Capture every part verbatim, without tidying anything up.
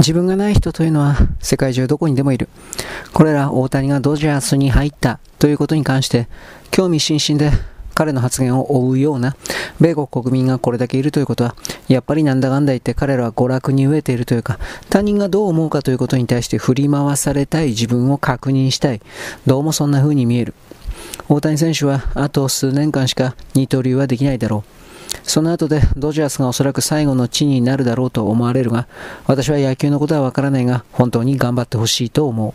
自分がない人というのは世界中どこにでもいる。これら大谷がドジャースに入ったということに関して興味津々で彼の発言を追うような米国国民がこれだけいるということは、やっぱりなんだかんだ言って彼らは娯楽に飢えているというか、他人がどう思うかということに対して振り回されたい、自分を確認したい、どうもそんな風に見える。大谷選手はあと数年間しか二刀流はできないだろう。その後でドジャースがおそらく最後の地になるだろうと思われるが、私は野球のことはわからないが本当に頑張ってほしいと思う。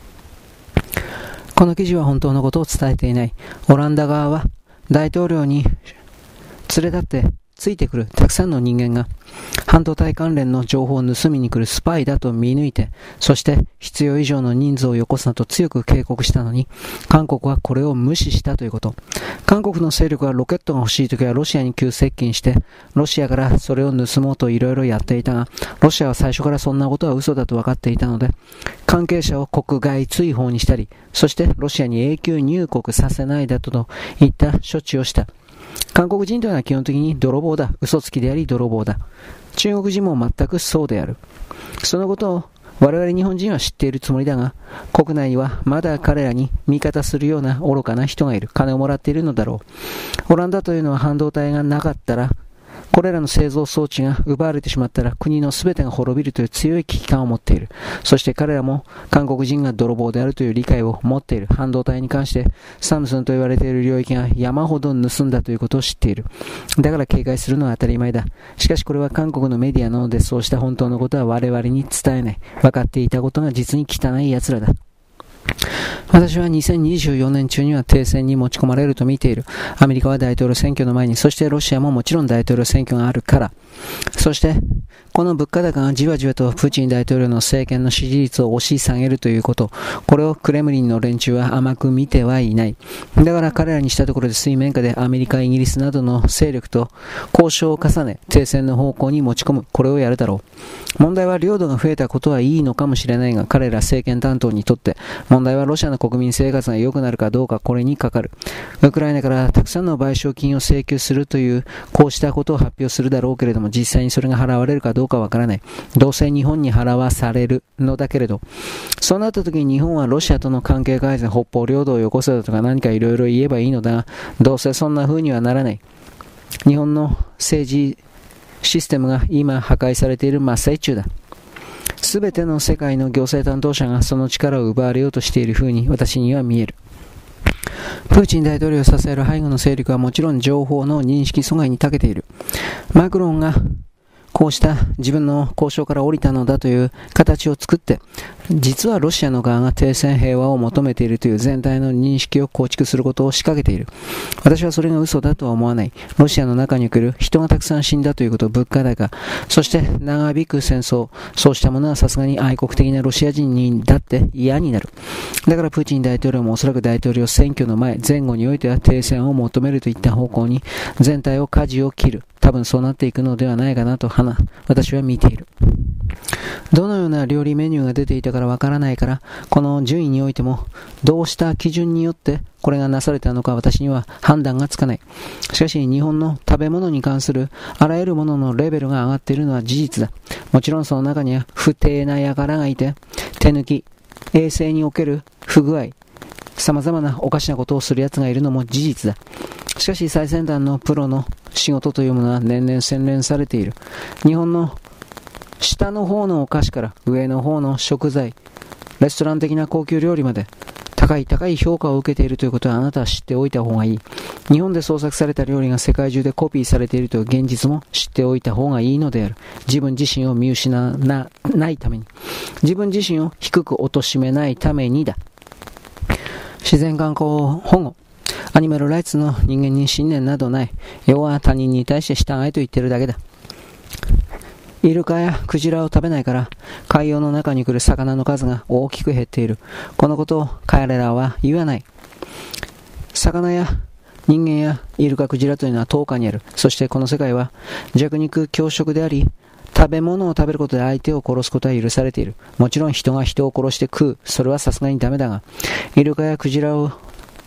この記事は本当のことを伝えていない。オランダ側は大統領に連れ立ってついてくるたくさんの人間が半導体関連の情報を盗みに来るスパイだと見抜いて、そして必要以上の人数をよこすなと強く警告したのに、韓国はこれを無視したということ。韓国の勢力はロケットが欲しいときはロシアに急接近してロシアからそれを盗もうといろいろやっていたが、ロシアは最初からそんなことは嘘だと分かっていたので、関係者を国外追放にしたり、そしてロシアに永久入国させないだとといった処置をした。韓国人というのは基本的に泥棒だ、嘘つきであり泥棒だ。中国人も全くそうである。そのことを我々日本人は知っているつもりだが、国内にはまだ彼らに味方するような愚かな人がいる。金をもらっているのだろう。オランダというのは半導体がなかったら、これらの製造装置が奪われてしまったら国の全てが滅びるという強い危機感を持っている。そして彼らも韓国人が泥棒であるという理解を持っている。半導体に関してサムスンと言われている領域が山ほど盗んだということを知っている。だから警戒するのは当たり前だ。しかしこれは韓国のメディアなので、そうした本当のことは我々に伝えない。分かっていたことが実に汚い奴らだ。私はにせんにじゅうよねん中には停戦に持ち込まれると見ている。アメリカは大統領選挙の前に、そしてロシアももちろん大統領選挙があるから。そしてこの物価高がじわじわとプーチン大統領の政権の支持率を押し下げるということ、これをクレムリンの連中は甘く見てはいない。だから彼らにしたところで水面下でアメリカ、イギリスなどの勢力と交渉を重ね停戦の方向に持ち込む、これをやるだろう。問題は領土が増えたことはいいのかもしれないが、彼ら政権担当にとって問題はロシアの国民生活が良くなるかどうか、これにかかる。ウクライナからたくさんの賠償金を請求するというこうしたことを発表するだろうけれども、実際にそれが払われるかどうかわからない。どうせ日本に払わされるのだけれど、そうなった時に日本はロシアとの関係改善、北方領土をよこせだとか何かいろいろ言えばいいのだが、どうせそんな風にはならない。日本の政治システムが今破壊されている真っ最中だ。すべての世界の行政担当者がその力を奪われようとしている風に私には見える。プーチン大統領を支える背後の勢力はもちろん情報の認識阻害に長けている。マクロンがこうした自分の交渉から降りたのだという形を作って、実はロシアの側が停戦平和を求めているという全体の認識を構築することを仕掛けている。私はそれが嘘だとは思わない。ロシアの中における人がたくさん死んだということ、物価高、そして長引く戦争、そうしたものはさすがに愛国的なロシア人にだって嫌になる。だからプーチン大統領もおそらく大統領選挙の前前後においては停戦を求めるといった方向に全体を舵を切る。多分そうなっていくのではないかなと私は見ている。どのような料理メニューが出ていたからわからないから、この順位においてもどうした基準によってこれがなされたのか私には判断がつかない。しかし日本の食べ物に関するあらゆるもののレベルが上がっているのは事実だ。もちろんその中には不定な輩がいて、手抜き、衛生における不具合、様々なおかしなことをする奴がいるのも事実だ。しかし最先端のプロの仕事というものは年々洗練されている。日本の下の方のお菓子から上の方の食材、レストラン的な高級料理まで高い高い評価を受けているということはあなたは知っておいた方がいい。日本で創作された料理が世界中でコピーされているという現実も知っておいた方がいいのである。自分自身を見失わないために、自分自身を低く貶めないためにだ。自然観光保護、アニマルライツの人間に信念などない。要は他人に対して従えと言ってるだけだ。イルカやクジラを食べないから海洋の中に来る魚の数が大きく減っている。このことを彼らは言わない。魚や人間やイルカ、クジラというのは等価にある。そしてこの世界は弱肉強食であり、食べ物を食べることで相手を殺すことは許されている。もちろん人が人を殺して食う、それはさすがにダメだが、イルカやクジラを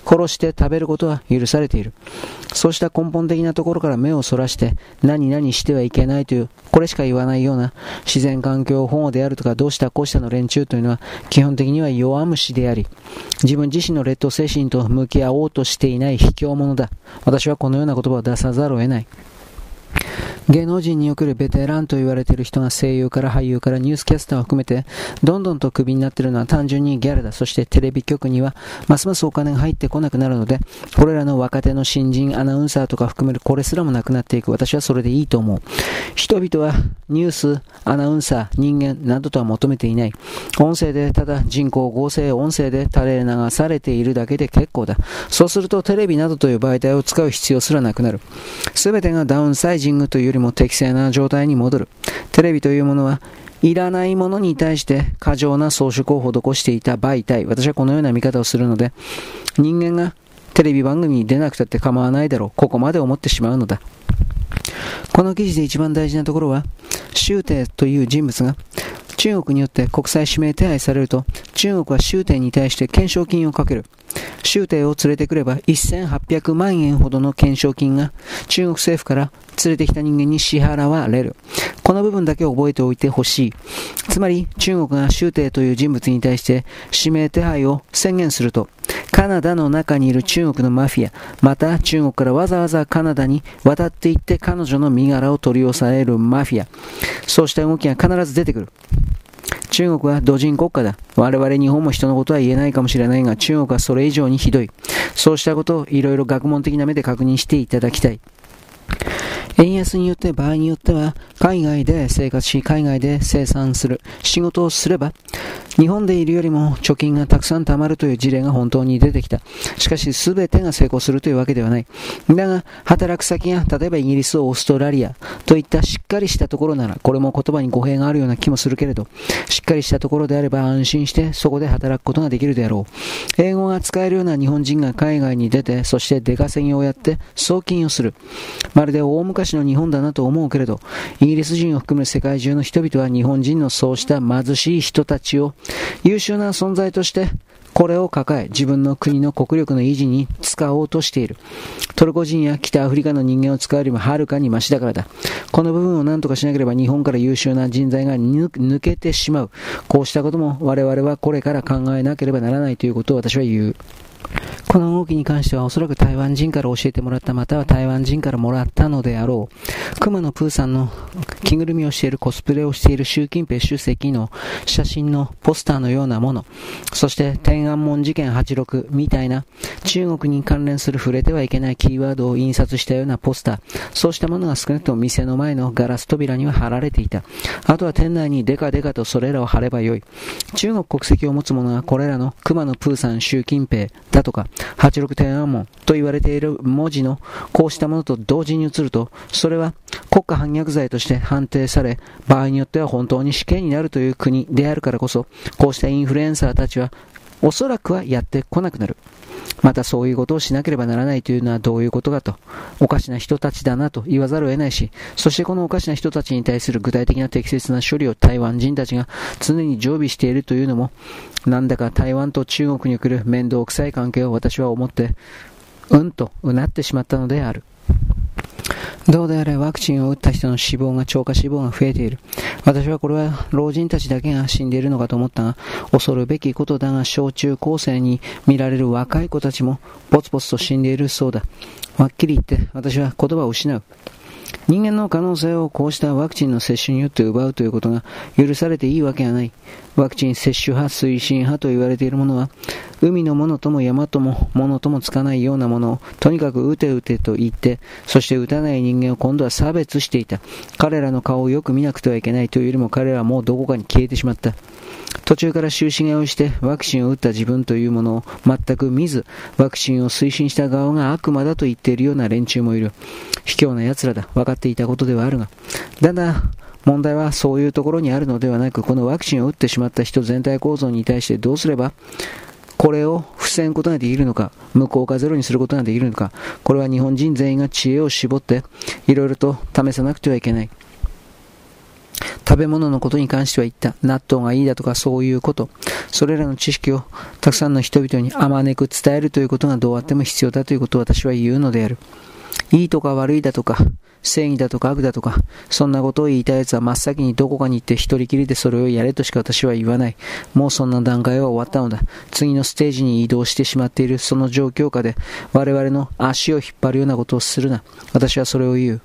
殺して食べることは許されている。そうした根本的なところから目をそらして、何々してはいけないという、これしか言わないような自然環境保護であるとかどうしたこうしたの連中というのは、基本的には弱虫であり、自分自身の劣等精神と向き合おうとしていない卑怯者だ。私はこのような言葉を出さざるを得ない。芸能人におけるベテランと言われている人が声優から俳優からニュースキャスターを含めてどんどんとクビになっているのは単純にギャラだ。そしてテレビ局にはますますお金が入ってこなくなるので、これらの若手の新人アナウンサーとか含めるこれすらもなくなっていく。私はそれでいいと思う。人々はニュース、アナウンサー、人間などとは求めていない。音声でただ人工合成音声で垂れ流されているだけで結構だ。そうするとテレビなどという媒体を使う必要すらなくなる。すべてがダウンサイジングというよりも適正な状態に戻る。テレビというものはいらないものに対して過剰な装飾を施していた媒体。私はこのような見方をするので、人間がテレビ番組に出なくたって構わないだろう、ここまで思ってしまうのだ。この記事で一番大事なところは、周庭という人物が中国によって国際指名手配されると、中国は周庭に対して懸賞金をかける。周庭を連れてくればせんはっぴゃくまんえんほどの懸賞金が中国政府から連れてきた人間に支払われる。この部分だけ覚えておいてほしい。つまり中国が周庭という人物に対して指名手配を宣言すると、カナダの中にいる中国のマフィア、また中国からわざわざカナダに渡っていって彼女の身柄を取り押さえるマフィア、そうした動きが必ず出てくる。中国は土人国家だ。我々日本も人のことは言えないかもしれないが、中国はそれ以上にひどい。そうしたことをいろいろ学問的な目で確認していただきたい。円安によって場合によっては海外で生活し、海外で生産する仕事をすれば日本でいるよりも貯金がたくさん貯まるという事例が本当に出てきた。しかし全てが成功するというわけではない。だが働く先が例えばイギリス、オーストラリアといったしっかりしたところなら、これも言葉に語弊があるような気もするけれど、しっかりしたところであれば安心してそこで働くことができるであろう。英語が使えるような日本人が海外に出て、そして出稼ぎをやって送金をする。まるで大昔の日本だなと思うけれど、イギリス人を含む世界中の人々は日本人のそうした貧しい人たちを優秀な存在として、これを抱え自分の国の国力の維持に使おうとしている。トルコ人や北アフリカの人間を使うよりもはるかにマシだからだ。この部分を何とかしなければ日本から優秀な人材が抜けてしまう。こうしたことも我々はこれから考えなければならないということを私は言う。この動きに関してはおそらく台湾人から教えてもらった、または台湾人からもらったのであろう。熊野プーさんの着ぐるみをしている、コスプレをしている習近平主席の写真のポスターのようなもの、そして天安門事件はちろくみたいな中国に関連する触れてはいけないキーワードを印刷したようなポスター、そうしたものが少なくとも店の前のガラス扉には貼られていた。あとは店内にデカデカとそれらを貼ればよい。中国国籍を持つ者がこれらの熊野プーさん、習近平だとかはちろく天安門と言われている文字のこうしたものと同時に移ると、それは国家反逆罪として判定され、場合によっては本当に死刑になるという国であるからこそ、こうしたインフルエンサーたちはおそらくはやってこなくなる。またそういうことをしなければならないというのはどういうことかと、おかしな人たちだなと言わざるを得ないし、そしてこのおかしな人たちに対する具体的な適切な処理を台湾人たちが常に常備しているというのも、なんだか台湾と中国における面倒くさい関係を私は思ってうんとうなってしまったのである。どうであれワクチンを打った人の死亡が、超過死亡が増えている。私はこれは老人たちだけが死んでいるのかと思ったが、恐るべきことだが小中高生に見られる若い子たちもポツポツと死んでいるそうだ。はっきり言って私は言葉を失う。人間の可能性をこうしたワクチンの接種によって奪うということが許されていいわけがない。ワクチン接種派、推進派と言われているものは、海のものとも山ともものともつかないようなものをとにかく打て打てと言って、そして打たない人間を今度は差別していた。彼らの顔をよく見なくてはいけないというよりも、彼らはもうどこかに消えてしまった。途中から終止をしてワクチンを打った自分というものを全く見ず、ワクチンを推進した側が悪魔だと言っているような連中もいる。卑怯な奴らだ。分かっていたことではあるが、だんだん問題はそういうところにあるのではなく、このワクチンを打ってしまった人全体構造に対してどうすればこれを防ぐことができるのか、無効化ゼロにすることができるのか、これは日本人全員が知恵を絞っていろいろと試さなくてはいけない。食べ物のことに関しては言った。納豆がいいだとかそういうこと。それらの知識をたくさんの人々にあまねく伝えるということがどうあっても必要だということを私は言うのである。いいとか悪いだとか、正義だとか悪だとか、そんなことを言いたい奴は真っ先にどこかに行って一人きりでそれをやれとしか私は言わない。もうそんな段階は終わったのだ。次のステージに移動してしまっているその状況下で我々の足を引っ張るようなことをするな。私はそれを言う。